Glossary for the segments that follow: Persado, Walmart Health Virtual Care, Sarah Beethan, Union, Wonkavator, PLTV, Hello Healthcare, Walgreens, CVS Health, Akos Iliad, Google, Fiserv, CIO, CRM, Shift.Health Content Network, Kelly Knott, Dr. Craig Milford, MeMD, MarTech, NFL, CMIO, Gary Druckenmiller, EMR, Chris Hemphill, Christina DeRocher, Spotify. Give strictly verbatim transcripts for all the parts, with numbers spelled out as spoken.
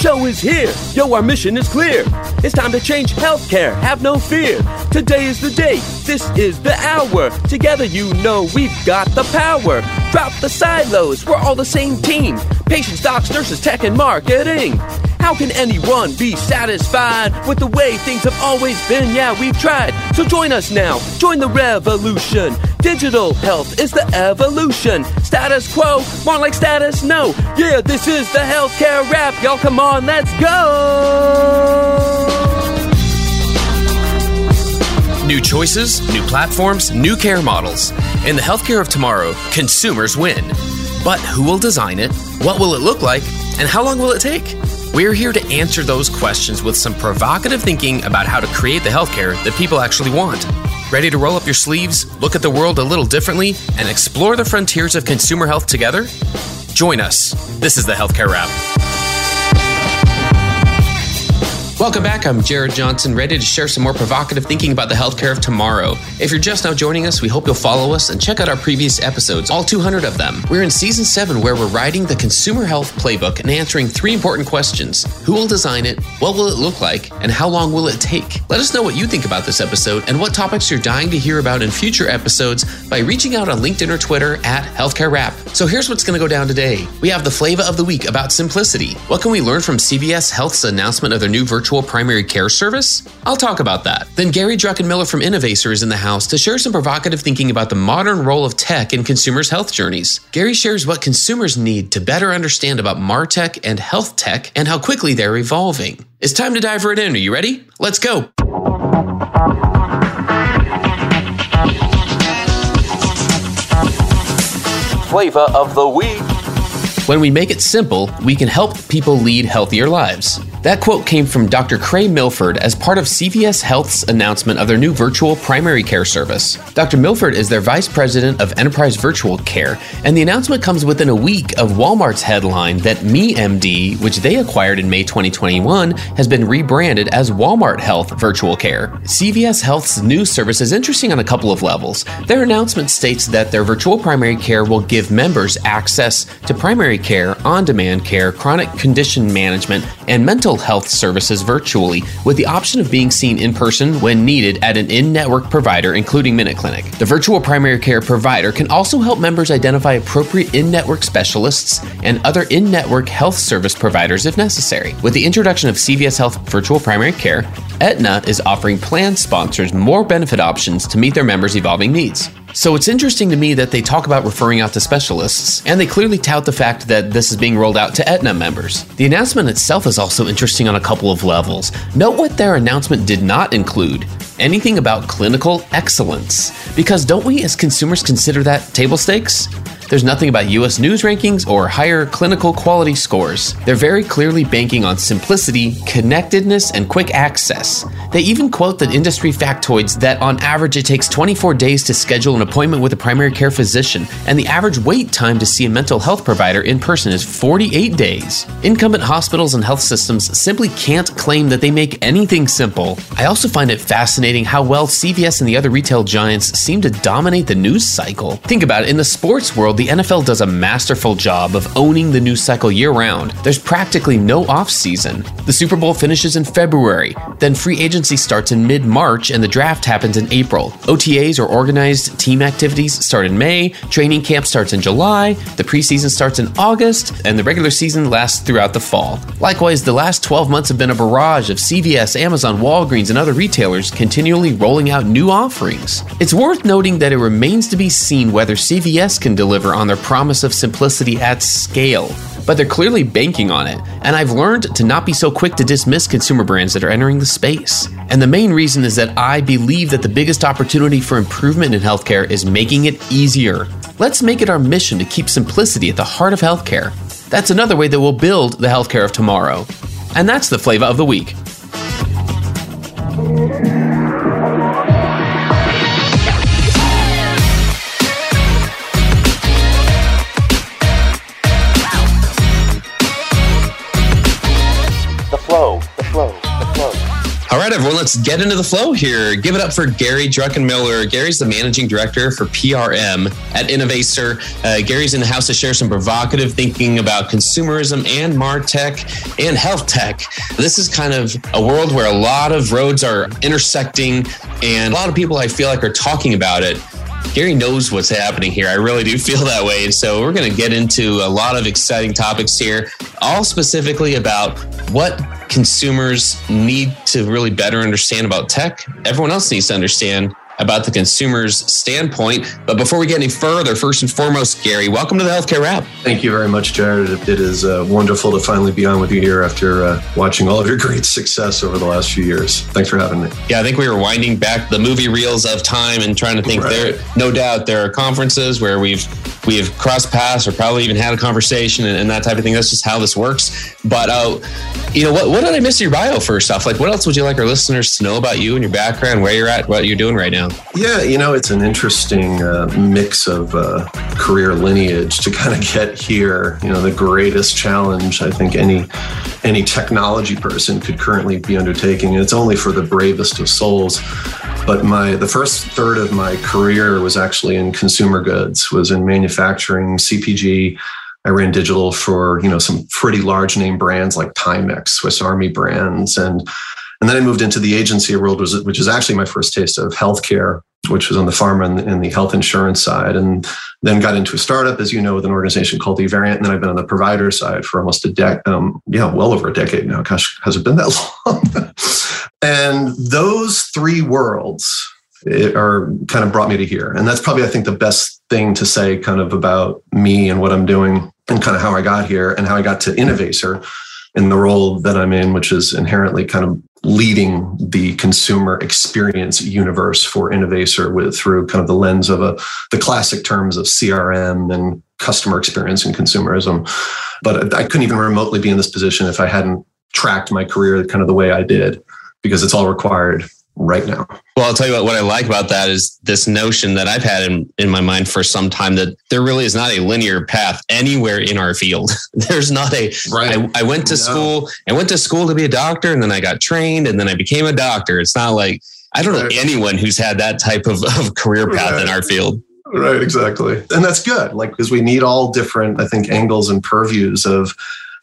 show is here. Yo, our mission is clear. It's time to change healthcare. Have no fear. Today is the day. This is the hour. Together, you know we've got the power. Drop the silos. We're all the same team. Patients, docs, nurses, tech, and marketing. How can anyone be satisfied with the way things have always been? Yeah, we've tried. So join us now. Join the revolution. Digital health is the evolution. Status quo, more like status no. Yeah, this is the healthcare rap. Y'all come on, let's go. New choices, new platforms, new care models. In the healthcare of tomorrow, consumers win. But who will design it? What will it look like? And how long will it take? We're here to answer those questions with some provocative thinking about how to create the healthcare that people actually want. Ready to roll up your sleeves, look at the world a little differently, and explore the frontiers of consumer health together? Join us. This is the Healthcare Wrap. Welcome back. I'm Jared Johnson, ready to share some more provocative thinking about the healthcare of tomorrow. If you're just now joining us, we hope you'll follow us and check out our previous episodes, all two hundred of them. We're in Season seven, where we're writing the consumer health playbook and answering three important questions. Who will design it? What will it look like? And how long will it take? Let us know what you think about this episode and what topics you're dying to hear about in future episodes by reaching out on LinkedIn or Twitter at Healthcare Wrap. So here's what's going to go down today. We have the flavor of the week about simplicity. What can we learn from C V S Health's announcement of their new virtual primary care service? I'll talk about that. Then Gary Druckenmiller from Innovaccer is in the house to share some provocative thinking about the modern role of tech in consumers' health journeys. Gary shares what consumers need to better understand about MarTech and health tech and how quickly they're evolving. It's time to dive right in. Are you ready? Let's go. Flavor of the week. When we make it simple, we can help people lead healthier lives. That quote came from Doctor Craig Milford as part of C V S Health's announcement of their new virtual primary care service. Doctor Milford is their vice president of enterprise virtual care, and the announcement comes within a week of Walmart's headline that MeMD, which they acquired in May twenty twenty-one, has been rebranded as Walmart Health Virtual Care. C V S Health's new service is interesting on a couple of levels. Their announcement states that their virtual primary care will give members access to primary care, on-demand care, chronic condition management, and mental health services virtually, with the option of being seen in person when needed at an in-network provider, including MinuteClinic. The virtual primary care provider can also help members identify appropriate in-network specialists and other in-network health service providers if necessary. With the introduction of C V S Health Virtual Primary Care, Aetna is offering plan sponsors more benefit options to meet their members' evolving needs. So it's interesting to me that they talk about referring out to specialists, and they clearly tout the fact that this is being rolled out to Aetna members. The announcement itself is also interesting on a couple of levels. Note what their announcement did not include: anything about clinical excellence. Because don't we as consumers consider that table stakes? There's nothing about U S news rankings or higher clinical quality scores. They're very clearly banking on simplicity, connectedness, and quick access. They even quote the industry factoids that on average it takes twenty-four days to schedule an appointment with a primary care physician, and the average wait time to see a mental health provider in person is forty-eight days. Incumbent hospitals and health systems simply can't claim that they make anything simple. I also find it fascinating how well C V S and the other retail giants seem to dominate the news cycle. Think about it, in the sports world, the N F L does a masterful job of owning the news cycle year-round. There's practically no off-season. The Super Bowl finishes in February, then free agency starts in mid-March and the draft happens in April. O T As, or organized team activities, start in May, training camp starts in July, the preseason starts in August, and the regular season lasts throughout the fall. Likewise, the last twelve months have been a barrage of C V S, Amazon, Walgreens, and other retailers continually rolling out new offerings. It's worth noting that it remains to be seen whether C V S can deliver on their promise of simplicity at scale, but they're clearly banking on it, and I've learned to not be so quick to dismiss consumer brands that are entering the space. And the main reason is that I believe that the biggest opportunity for improvement in healthcare is making it easier. Let's make it our mission to keep simplicity at the heart of healthcare. That's another way that we'll build the healthcare of tomorrow. And that's the flavor of the week. right, everyone, let's get into the flow here. Give it up for Gary Druckenmiller. Gary's the managing director for P R M at Innovaccer. Uh, Gary's in the house to share some provocative thinking about consumerism and MarTech and health tech. This is kind of a world where a lot of roads are intersecting and a lot of people I feel like are talking about it. Gary knows what's happening here. I really do feel that way. And so we're going to get into a lot of exciting topics here, all specifically about what consumers need to really better understand about tech. Everyone else needs to understand about the consumer's standpoint. But before we get any further, first and foremost, Gary, welcome to the Healthcare Wrap. Thank you very much, Jared. It is uh, wonderful to finally be on with you here after uh, watching all of your great success over the last few years. Thanks for having me. Yeah, I think we were winding back the movie reels of time and trying to think right. there, no doubt there are conferences where we've we have crossed paths or probably even had a conversation and, and that type of thing. That's just how this works. But, uh, you know, what, what did I miss in your bio first off? Like, what else would you like our listeners to know about you and your background, where you're at, what you're doing right now? Yeah, you know, it's an interesting uh, mix of uh, career lineage to kind of get here. You know, the greatest challenge I think any any technology person could currently be undertaking, and it's only for the bravest of souls. But my the first third of my career was actually in consumer goods, was in manufacturing, C P G. I ran digital for, you know, some pretty large name brands like Timex, Swiss Army Brands, and And then I moved into the agency world, which is actually my first taste of healthcare, which was on the pharma and the health insurance side. And then got into a startup, as you know, with an organization called Evariant. And then I've been on the provider side for almost a decade, um, yeah, well over a decade now. Gosh, has it been that long? And those three worlds are kind of brought me to here. And that's probably, I think, the best thing to say kind of about me and what I'm doing and kind of how I got here and how I got to Innovaccer in the role that I'm in, which is inherently kind of leading the consumer experience universe for Innovaccer with through kind of the lens of a, the classic terms of C R M and customer experience and consumerism. But I couldn't even remotely be in this position if I hadn't tracked my career kind of the way I did, because it's all required right now. Well, I'll tell you what, what I like about that is this notion that I've had in, in my mind for some time that there really is not a linear path anywhere in our field. There's not a, right. I, I went to no. school, I went to school to be a doctor and then I got trained and then I became a doctor. It's not like, I don't right. know anyone who's had that type of, of career path right. in our field. Right, exactly. And that's good. Like, because we need all different, I think, angles and purviews of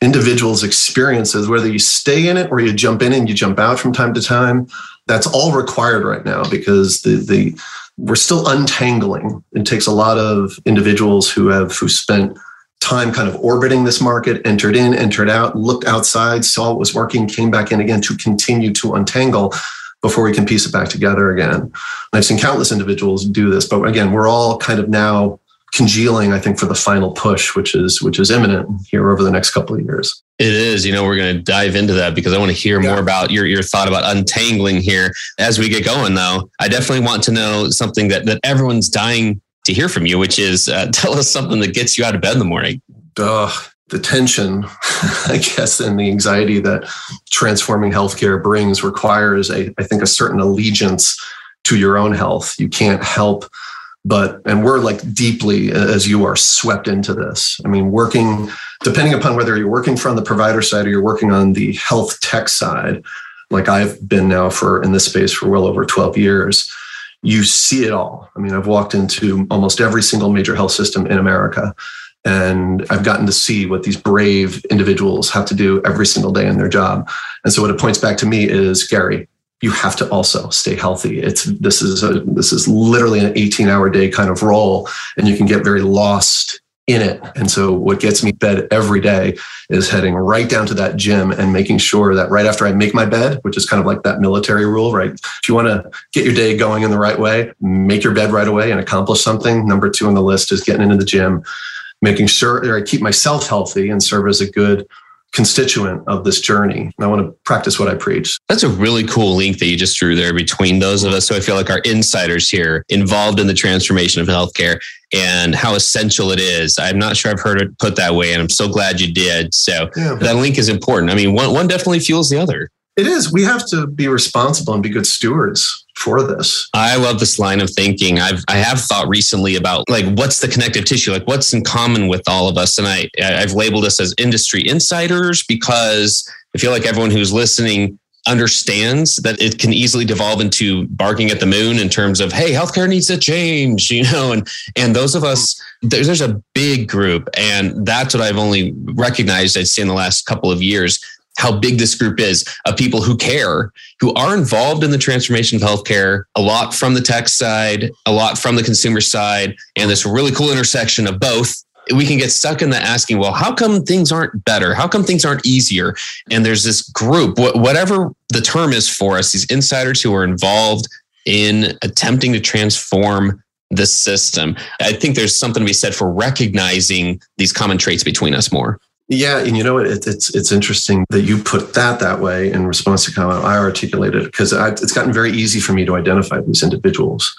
individuals' experiences, whether you stay in it or you jump in and you jump out from time to time. That's all required right now because the the we're still untangling. It takes a lot of individuals who have who spent time kind of orbiting this market, entered in, entered out, looked outside, saw what was working, came back in again to continue to untangle before we can piece it back together again. And I've seen countless individuals do this, but again, we're all kind of now congealing, I think, for the final push, which is which is imminent here over the next couple of years. It is. You know, we're going to dive into that because I want to hear yeah. more about your, your thought about untangling here as we get going, though. I definitely want to know something that, that everyone's dying to hear from you, which is uh, tell us something that gets you out of bed in the morning. Duh, the tension, I guess, and the anxiety that transforming healthcare brings requires, a, I think, a certain allegiance to your own health. You can't help But, and we're like deeply, as you are, swept into this. I mean, working, depending upon whether you're working from the provider side or you're working on the health tech side, like I've been now for in this space for well over twelve years, you see it all. I mean, I've walked into almost every single major health system in America, and I've gotten to see what these brave individuals have to do every single day in their job. And so what it points back to me is, Gary, you have to also stay healthy. It's this is a, this is literally an eighteen-hour day kind of role, and you can get very lost in it. And so what gets me to bed every day is heading right down to that gym and making sure that right after I make my bed, which is kind of like that military rule, right? If you want to get your day going in the right way, make your bed right away and accomplish something. Number two on the list is getting into the gym, making sure that I keep myself healthy and serve as a good constituent of this journey. And I want to practice what I preach. That's a really cool link that you just drew there between those of us who I feel like are insiders here involved in the transformation of healthcare and how essential it is. I'm not sure I've heard it put that way, and I'm so glad you did. So yeah. that link is important. I mean, one, one definitely fuels the other. It is. We have to be responsible and be good stewards for this. I love this line of thinking. I've I have thought recently about like what's the connective tissue, like what's in common with all of us, and I I've labeled us as industry insiders because I feel like everyone who's listening understands that it can easily devolve into barking at the moon in terms of, hey, healthcare needs to change, you know, and, and those of us, there's, there's a big group. And that's what I've only recognized, I'd say, in the last couple of years, how big this group is of people who care, who are involved in the transformation of healthcare, a lot from the tech side, a lot from the consumer side, and this really cool intersection of both. We can get stuck in the asking, well, how come things aren't better? How come things aren't easier? And there's this group, whatever the term is for us, these insiders who are involved in attempting to transform the system. I think there's something to be said for recognizing these common traits between us more. Yeah. And you know, it, it's it's interesting that you put that that way in response to comment I articulated, because it's gotten very easy for me to identify these individuals.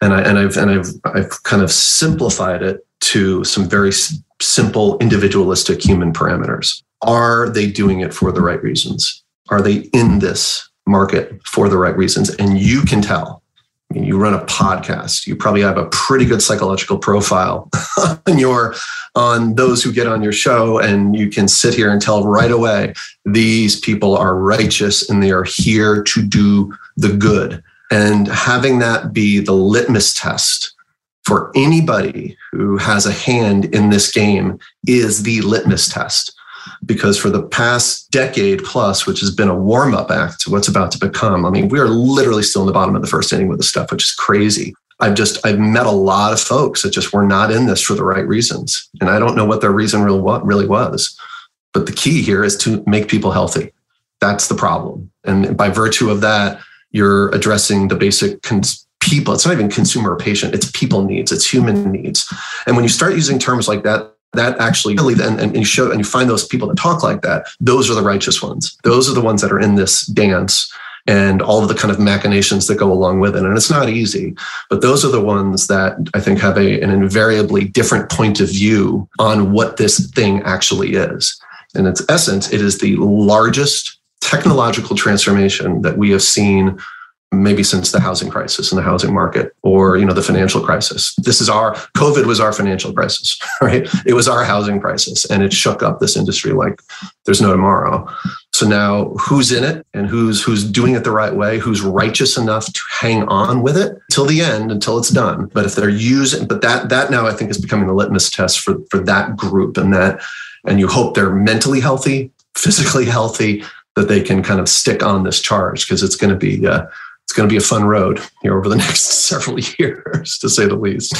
And, I, and, I've, and I've, I've kind of simplified it to some very simple individualistic human parameters. Are they doing it for the right reasons? Are they in this market for the right reasons? And you can tell. I mean, you run a podcast. You probably have a pretty good psychological profile on your on those who get on your show, and you can sit here and tell right away, these people are righteous and they are here to do the good. And having that be the litmus test for anybody who has a hand in this game is the litmus test. Because for the past decade plus, which has been a warm-up act to what's about to become, I mean, we are literally still in the bottom of the first inning with this stuff, which is crazy. I've just, I've met a lot of folks that just were not in this for the right reasons. And I don't know what their reason really was. But the key here is to make people healthy. That's the problem. And by virtue of that, you're addressing the basic cons- people. It's not even consumer or patient. It's people needs. It's human needs. And when you start using terms like that, that actually really, and, and you show, and you find those people that talk like that, those are the righteous ones. Those are the ones that are in this dance and all of the kind of machinations that go along with it. And it's not easy, but those are the ones that I think have a, an invariably different point of view on what this thing actually is. In its essence, it is the largest technological transformation that we have seen maybe since the housing crisis and the housing market, or, you know, the financial crisis. This is our, COVID was our financial crisis, right? It was our housing crisis, and it shook up this industry like there's no tomorrow. So now who's in it, and who's who's doing it the right way, who's righteous enough to hang on with it till the end, until it's done. But if they're using, but that that now I think is becoming the litmus test for, for that group, and that, and you hope they're mentally healthy, physically healthy, that they can kind of stick on this charge, because it's going to be, uh, it's going to be a fun road here over the next several years, to say the least.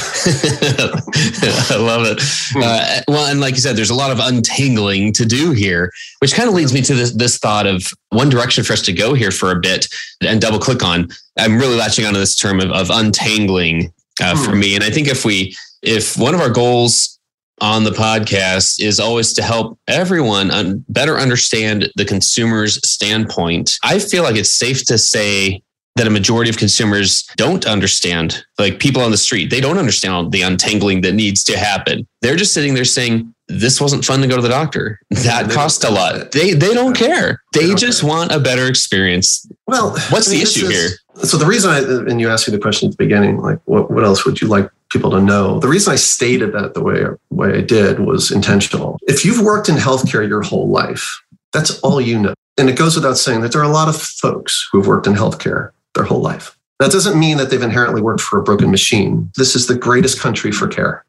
I love it. Uh, well, and like you said, there's a lot of untangling to do here, which kind of leads me to this, this thought of one direction for us to go here for a bit and double click on. I'm really latching onto this term of, of untangling uh, hmm. for me. And I think if we, if one of our goals on the podcast is always to help everyone un- better understand the consumer's standpoint, I feel like it's safe to say that a majority of consumers don't understand, like people on the street, they don't understand the untangling that needs to happen. They're just sitting there saying, this wasn't fun to go to the doctor. That yeah, cost a lot. They they don't yeah. care. They, they don't just care. want a better experience. Well, what's I mean, the issue is, here? So the reason I, and you asked me the question at the beginning, like what, what else would you like people to know? The reason I stated that the way, way I did was intentional. If you've worked in healthcare your whole life, that's all you know. And it goes without saying that there are a lot of folks who've worked in healthcare their whole life. That doesn't mean that they've inherently worked for a broken machine. This is the greatest country for care,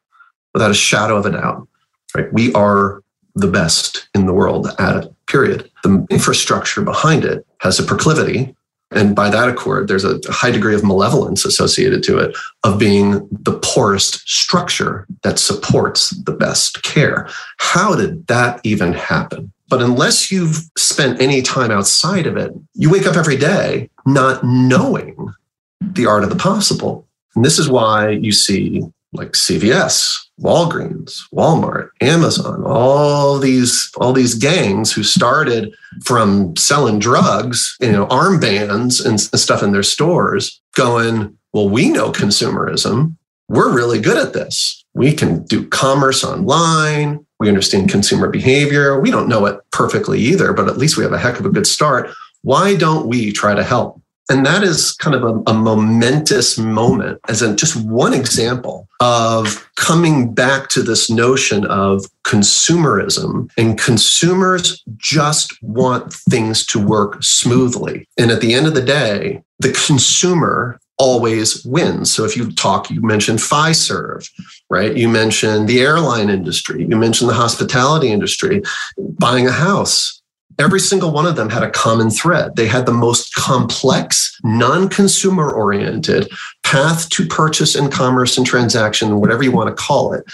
without a shadow of a doubt. Right? We are the best in the world at it, period. The infrastructure behind it has a proclivity, and by that accord, there's a high degree of malevolence associated to it, of being the poorest structure that supports the best care. How did that even happen? But unless you've spent any time outside of it, you wake up every day not knowing the art of the possible. And this is why you see like C V S, Walgreens, Walmart, Amazon, all these, all these gangs who started from selling drugs, you know, armbands and stuff in their stores, going, well, we know consumerism. We're really good at this. We can do commerce online. We understand consumer behavior. We don't know it perfectly either, but at least we have a heck of a good start. Why don't we try to help And that is kind of a, a momentous moment, as in just one example of coming back to this notion of consumerism. And consumers just want things to work smoothly. And at the end of the day, the consumer always wins. So if you talk, you mentioned Fiserv, right? You mentioned the airline industry. You mentioned the hospitality industry, buying a house. Every single one of them had a common thread. They had the most complex, non-consumer-oriented path to purchase and commerce and transaction, whatever you want to call it,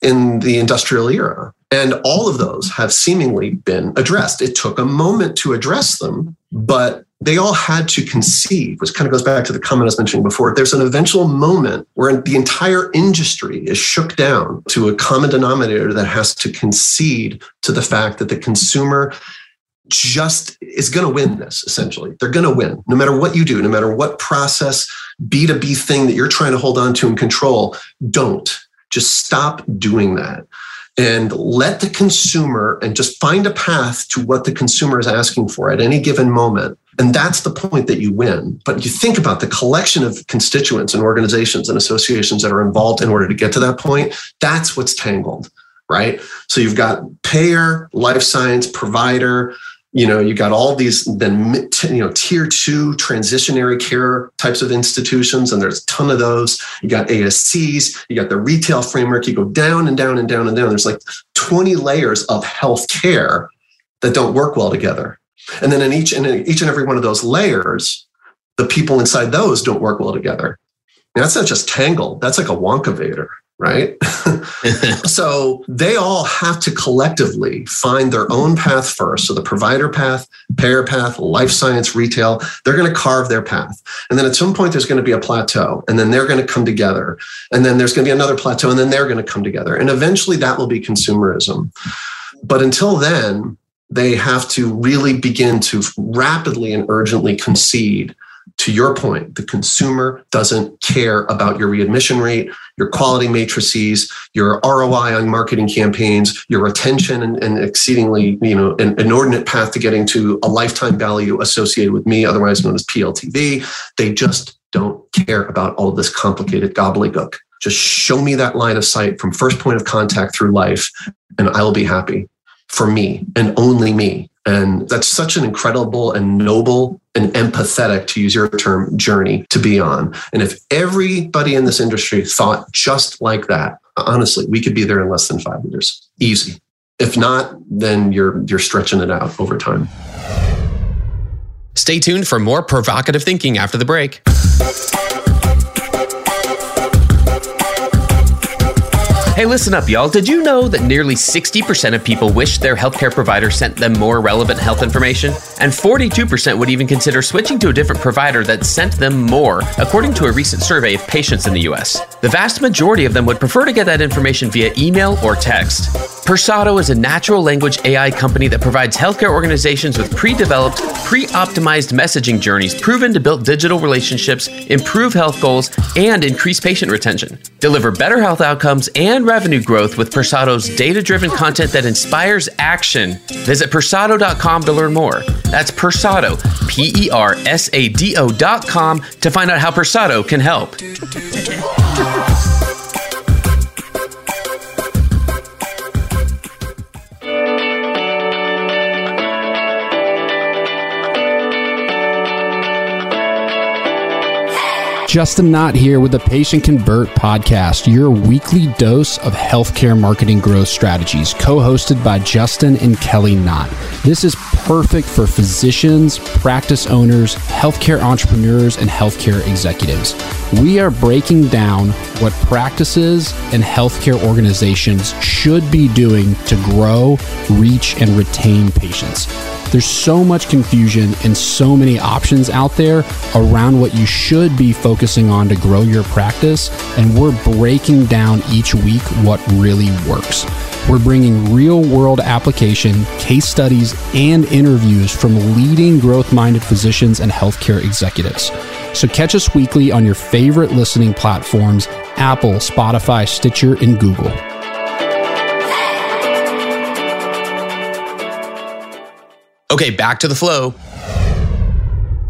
in the industrial era. And all of those have seemingly been addressed. It took a moment to address them, but they all had to conceive, which kind of goes back to the comment I was mentioning before. There's an eventual moment where the entire industry is shook down to a common denominator that has to concede to the fact that the consumer just is going to win this, essentially. They're going to win. No matter what you do, no matter what process, B two B thing that you're trying to hold on to and control, don't. Just stop doing that. And let the consumer, and just find a path to what the consumer is asking for at any given moment. And that's the point that you win. But you think about the collection of constituents and organizations and associations that are involved in order to get to that point. That's what's tangled, right? So you've got payer, life science, provider. You know, you got all these then, you know, tier two transitionary care types of institutions, and there's a ton of those. You got A S Cs, you got the retail framework, you go down and down and down and down. There's like twenty layers of healthcare that don't work well together. And then in each and each and every one of those layers, the people inside those don't work well together. Now, that's not just tangled, that's like a Wonkavator. Right? So they all have to collectively find their own path first. So the provider path, payer path, life science, retail, they're going to carve their path. And then at some point, there's going to be a plateau, and then they're going to come together. And then there's going to be another plateau, and then they're going to come together. And eventually that will be consumerism. But until then, they have to really begin to rapidly and urgently concede. To your point, the consumer doesn't care about your readmission rate, your quality matrices, your R O I on marketing campaigns, your retention, and, and exceedingly, you know, an inordinate path to getting to a lifetime value associated with me, otherwise known as P L T V. They just don't care about all this complicated gobbledygook. Just show me that line of sight from first point of contact through life, and I will be happy for me and only me. And that's such an incredible and noble and empathetic, to use your term, journey to be on. And if everybody in this industry thought just like that, honestly, we could be there in less than five years. Easy. If not, then you're you're stretching it out over time. Stay tuned for more provocative thinking after the break. Hey, listen up, y'all. Did you know that nearly sixty percent of people wish their healthcare provider sent them more relevant health information? And forty-two percent would even consider switching to a different provider that sent them more, according to a recent survey of patients in the U S. The vast majority of them would prefer to get that information via email or text. Persado is a natural language A I company that provides healthcare organizations with pre-developed, pre-optimized messaging journeys proven to build digital relationships, improve health goals, and increase patient retention. Deliver better health outcomes and revenue growth with Persado's data-driven content that inspires action. Visit persado dot com to learn more. That's Persado, P E R S A D O dot com, to find out how Persado can help. Justin Knott here with the Patient Convert Podcast, your weekly dose of healthcare marketing growth strategies, co-hosted by Justin and Kelly Knott. This is perfect for physicians, practice owners, healthcare entrepreneurs, and healthcare executives. We are breaking down what practices and healthcare organizations should be doing to grow, reach, and retain patients. There's so much confusion and so many options out there around what you should be focusing on to grow your practice, and we're breaking down each week what really works. We're bringing real-world application, case studies, and interviews from leading growth-minded physicians and healthcare executives. So catch us weekly on your favorite listening platforms, Apple, Spotify, Stitcher, and Google. Okay, back to the flow.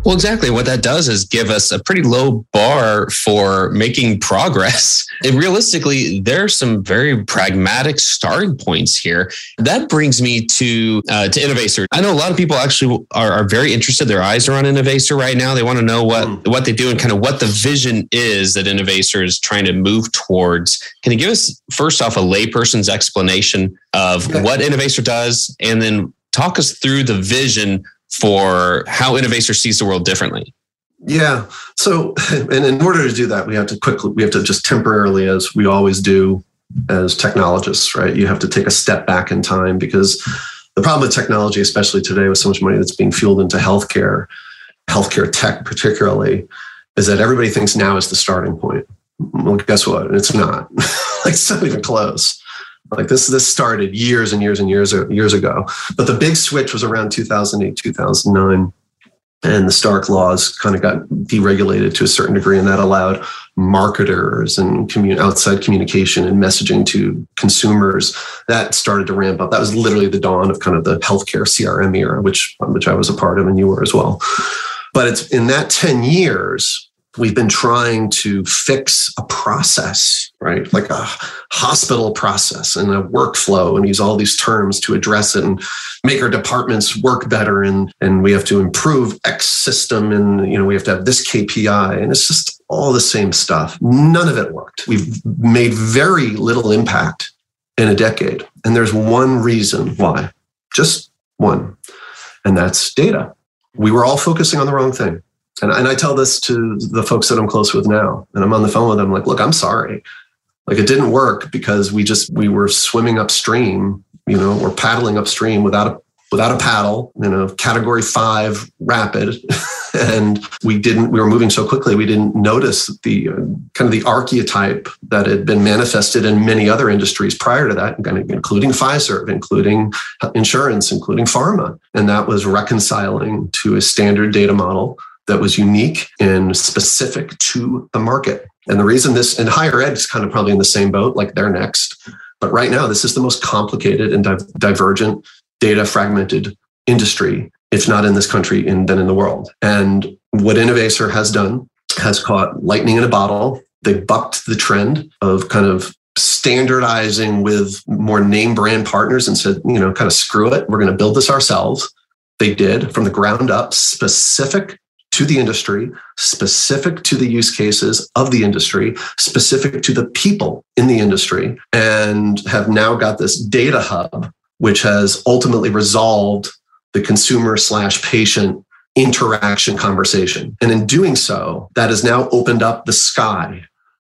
Well, exactly. What that does is give us a pretty low bar for making progress. And realistically, there are some very pragmatic starting points here. That brings me to uh, to Innovaccer. I know a lot of people actually are, are very interested. Their eyes are on Innovaccer right now. They want to know what, mm. what they do and kind of what the vision is that Innovaccer is trying to move towards. Can you give us, first off, a layperson's explanation of okay. what Innovaccer does, and then talk us through the vision for how Innovaccer sees the world differently? Yeah. So, and in order to do that, we have to quickly, we have to just temporarily, as we always do as technologists, right? You have to take a step back in time, because the problem with technology, especially today with so much money that's being fueled into healthcare, healthcare tech particularly, is that everybody thinks now is the starting point. Well, guess what? It's not. Like, it's not even close. Like this, this started years and years and years years ago. But the big switch was around two thousand eight, two thousand nine. And the Stark laws kind of got deregulated to a certain degree. And that allowed marketers and commun- outside communication and messaging to consumers. That started to ramp up. That was literally the dawn of kind of the healthcare C R M era, which, which I was a part of, and you were as well. But it's in that ten years, we've been trying to fix a process, right? Like a hospital process and a workflow, and use all these terms to address it and make our departments work better. And, and we have to improve X system, and, you know, we have to have this K P I, and it's just all the same stuff. None of it worked. We've made very little impact in a decade. And there's one reason why, just one, and that's data. We were all focusing on the wrong thing. And I tell this to the folks that I'm close with now, and I'm on the phone with them, like, look, I'm sorry. Like, it didn't work because we just, we were swimming upstream, you know, we're paddling upstream without a, without a paddle, you know, category five rapid. And we didn't, we were moving so quickly, we didn't notice the uh, kind of the archetype that had been manifested in many other industries prior to that, including Fiserv, including insurance, including pharma. And that was reconciling to a standard data model that was unique and specific to the market. And the reason this, and higher ed is kind of probably in the same boat, like they're next. But right now, this is the most complicated and divergent, data fragmented industry, if not in this country, in, then in the world. And what Innovaccer has done has caught lightning in a bottle. They bucked the trend of kind of standardizing with more name brand partners and said, you know, kind of screw it. We're going to build this ourselves. They did from the ground up, specific to the industry, specific to the use cases of the industry, specific to the people in the industry, and have now got this data hub, which has ultimately resolved the consumer slash patient interaction conversation. And in doing so, that has now opened up the sky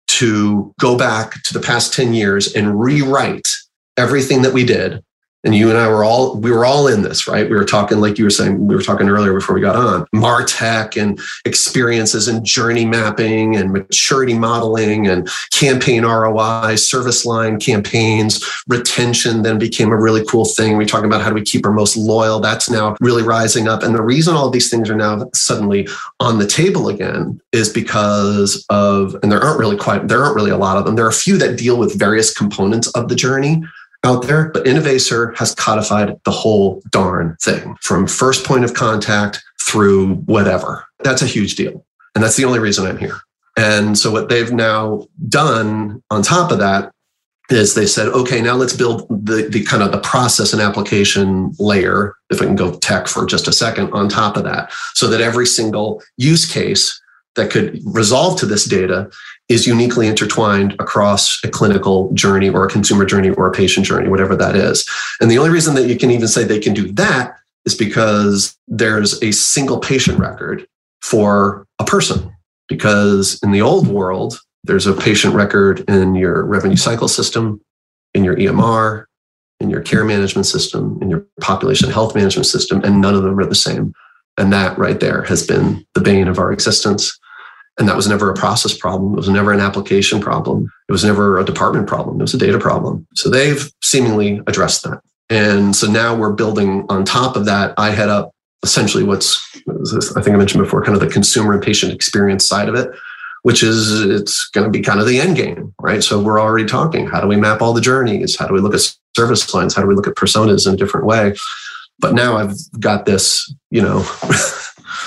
to go back to the past ten years and rewrite everything that we did. And you and I were all, we were all in this, right? We were talking, like you were saying, we were talking earlier before we got on, MarTech and experiences and journey mapping and maturity modeling and campaign R O I, service line campaigns, retention then became a really cool thing. We talking about how do we keep our most loyal? That's now really rising up. And the reason all these things are now suddenly on the table again is because of, and there aren't really quite, there aren't really a lot of them. There are a few that deal with various components of the journey out there, but Innovaccer has codified the whole darn thing from first point of contact through whatever. That's a huge deal. And that's the only reason I'm here. And so what they've now done on top of that is they said, okay, now let's build the, the kind of the process and application layer, if I can go tech for just a second, on top of that, so that every single use case that could resolve to this data is uniquely intertwined across a clinical journey or a consumer journey or a patient journey, whatever that is. And the only reason that you can even say they can do that is because there's a single patient record for a person. Because in the old world, there's a patient record in your revenue cycle system, in your E M R, in your care management system, in your population health management system, and none of them are the same. And that right there has been the bane of our existence. And that was never a process problem. It was never an application problem. It was never a department problem. It was a data problem. So they've seemingly addressed that. And so now we're building on top of that. I head up essentially what's, I think I mentioned before, kind of the consumer and patient experience side of it, which is it's going to be kind of the end game, right? So we're already talking, how do we map all the journeys? How do we look at service lines? How do we look at personas in a different way? But now I've got this, you know,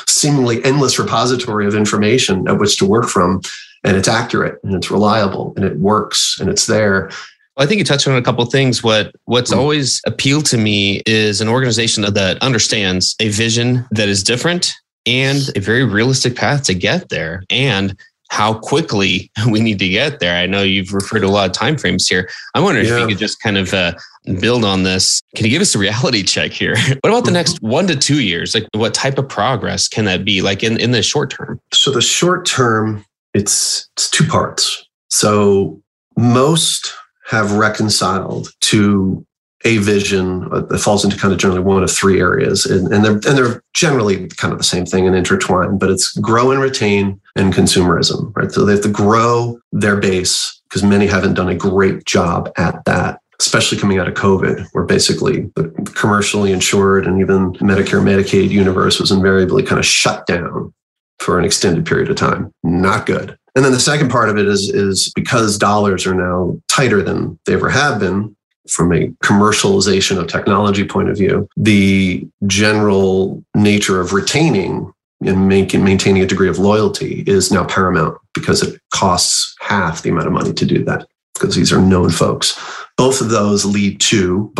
seemingly endless repository of information at which to work from, and it's accurate and it's reliable and it works and it's there. I think you touched on a couple of things. What What's always appealed to me is an organization that understands a vision that is different and a very realistic path to get there and how quickly we need to get there. I know you've referred to a lot of timeframes here. I'm wondering yeah. if you could just kind of uh, build on this. Can you give us a reality check here? What about the next one to two years? Like, what type of progress can that be like in, in the short term? So the short term, it's, it's two parts. So most have reconciled to a vision that falls into kind of generally one of three areas. And, and, they're, and they're generally kind of the same thing and intertwined, but it's grow and retain and consumerism, right? So they have to grow their base because many haven't done a great job at that, especially coming out of COVID, where basically the commercially insured and even Medicare, Medicaid universe was invariably kind of shut down for an extended period of time. Not good. And then the second part of it is, is because dollars are now tighter than they ever have been from a commercialization of technology point of view, the general nature of retaining and making, maintaining a degree of loyalty is now paramount because it costs half the amount of money to do that because these are known folks. Both of those lead to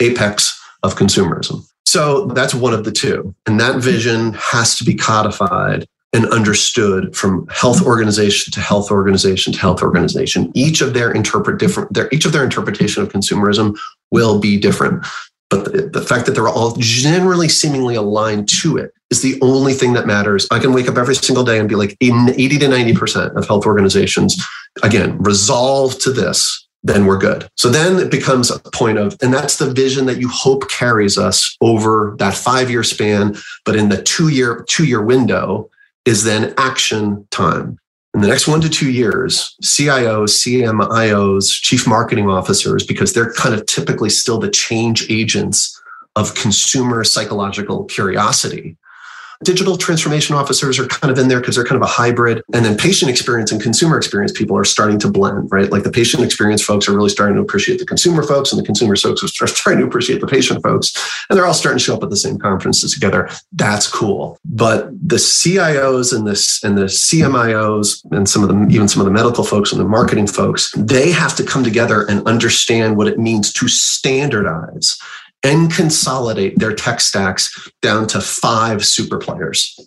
apex of consumerism. So that's one of the two. And that vision has to be codified and understood from health organization to health organization to health organization. Each of their interpret different. Their, each of their interpretation of consumerism will be different. But the, the fact that they're all generally seemingly aligned to it is the only thing that matters. I can wake up every single day and be like, in eighty to ninety percent of health organizations, again, resolve to this, then we're good. So then it becomes a point of, and that's the vision that you hope carries us over that five-year span. But in the two-year two-year window, is then action time. In the next one to two years, C I Os, C M I Os, chief marketing officers, because they're kind of typically still the change agents of consumer psychological curiosity. Digital transformation officers are kind of in there because they're kind of a hybrid. And then patient experience and consumer experience people are starting to blend, right? Like the patient experience folks are really starting to appreciate the consumer folks, and the consumer folks are starting to appreciate the patient folks. And they're all starting to show up at the same conferences together. That's cool. But the C I Os and the, and the C M I Os and some of the, even some of the medical folks and the marketing folks, they have to come together and understand what it means to standardize and consolidate their tech stacks down to five super players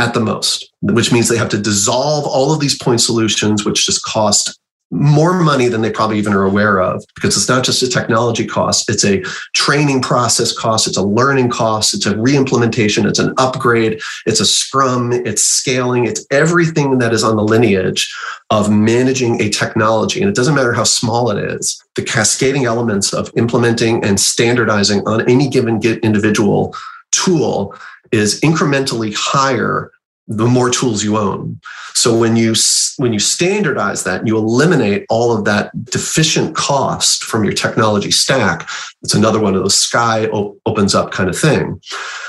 at the most, which means they have to dissolve all of these point solutions, which just cost more money than they probably even are aware of, because it's not just a technology cost, it's a training process cost, it's a learning cost, it's a re-implementation, it's an upgrade, it's a scrum, it's scaling, it's everything that is on the lineage of managing a technology. And it doesn't matter how small it is, the cascading elements of implementing and standardizing on any given individual tool is incrementally higher the more tools you own. So when you when you standardize that, you eliminate all of that deficient cost from your technology stack. It's another one of those sky opens up kind of thing.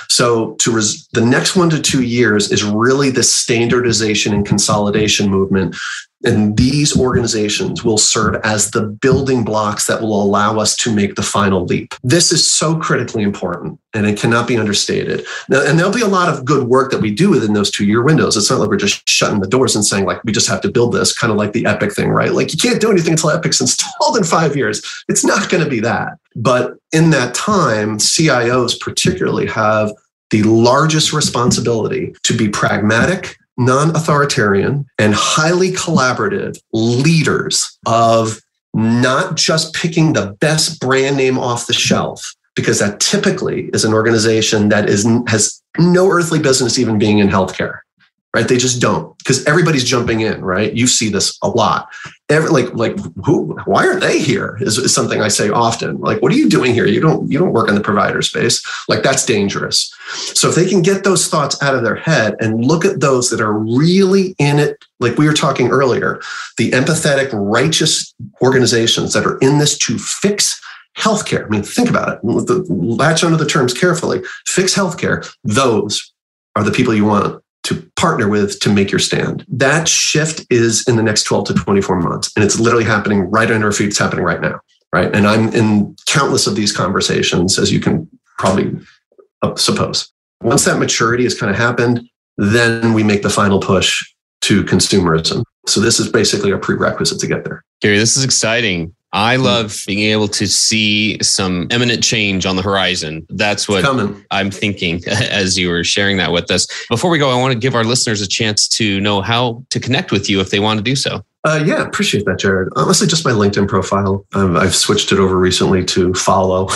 So to res- the next one to two years is really the standardization and consolidation movement. And these organizations will serve as the building blocks that will allow us to make the final leap. This is so critically important, and it cannot be understated. Now, and there'll be a lot of good work that we do within those two-year windows. It's not like we're just shutting the doors and saying, like, we just have to build this, kind of like the Epic thing, right? Like, you can't do anything until Epic's installed in five years. It's not going to be that. But in that time, C I Os particularly have the largest responsibility to be pragmatic, non-authoritarian, and highly collaborative leaders of not just picking the best brand name off the shelf, because that typically is an organization that is has no earthly business even being in healthcare, right? They just don't, because everybody's jumping in, right? You see this a lot. Every, like, like who? Why are they here? Is, is something I say often. Like, what are you doing here? You don't, you don't work in the provider space. Like, that's dangerous. So if they can get those thoughts out of their head and look at those that are really in it, like we were talking earlier, the empathetic, righteous organizations that are in this to fix healthcare. I mean, think about it. Latch onto the terms carefully. Fix healthcare. Those are the people you want to partner with to make your stand. That shift is in the next twelve to twenty-four months. And it's literally happening right under our feet. It's happening right now, right? And I'm in countless of these conversations, as you can probably suppose. Once that maturity has kind of happened, then we make the final push to consumerism. So this is basically a prerequisite to get there. Gary, this is exciting. I love being able to see some imminent change on the horizon. That's what I'm thinking as you were sharing that with us. Before we go, I want to give our listeners a chance to know how to connect with you if they want to do so. Uh, yeah, appreciate that, Jared. Honestly, just my LinkedIn profile. Um, I've switched it over recently to follow.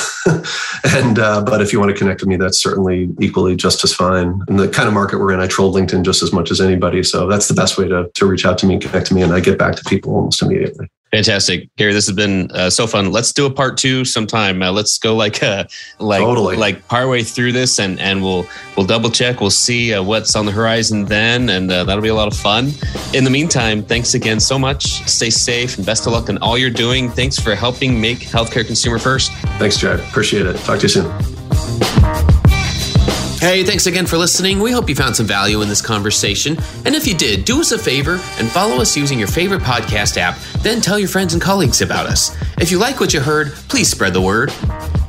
and uh, But if you want to connect with me, that's certainly equally just as fine. In the kind of market we're in, I troll LinkedIn just as much as anybody. So that's the best way to, to reach out to me, connect to me, and I get back to people almost immediately. Fantastic. Gary, this has been uh, so fun. Let's do a part two sometime. Uh, let's go like uh, like totally. like part way through this and, and we'll we'll double check. We'll see uh, what's on the horizon then. And uh, that'll be a lot of fun. In the meantime, thanks again so much. Stay safe and best of luck in all you're doing. Thanks for helping make healthcare consumer first. Thanks, Jared. Appreciate it. Talk to you soon. Hey, thanks again for listening. We hope you found some value in this conversation. And if you did, do us a favor and follow us using your favorite podcast app. Then tell your friends and colleagues about us. If you like what you heard, please spread the word.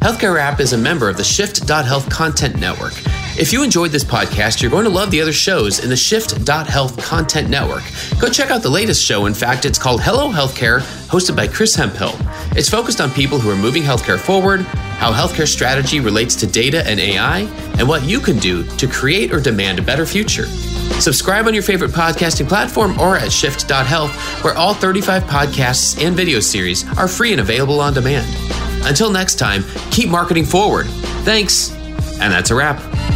Healthcare App is a member of the Shift dot Health Content Network. If you enjoyed this podcast, you're going to love the other shows in the Shift dot Health Content Network. Go check out the latest show. In fact, it's called Hello Healthcare, hosted by Chris Hemphill. It's focused on people who are moving healthcare forward, how healthcare strategy relates to data and A I, and what you can do to create or demand a better future. Subscribe on your favorite podcasting platform or at Shift dot Health, where all thirty-five podcasts and video series are free and available on demand. Until next time, keep marketing forward. Thanks, and that's a wrap.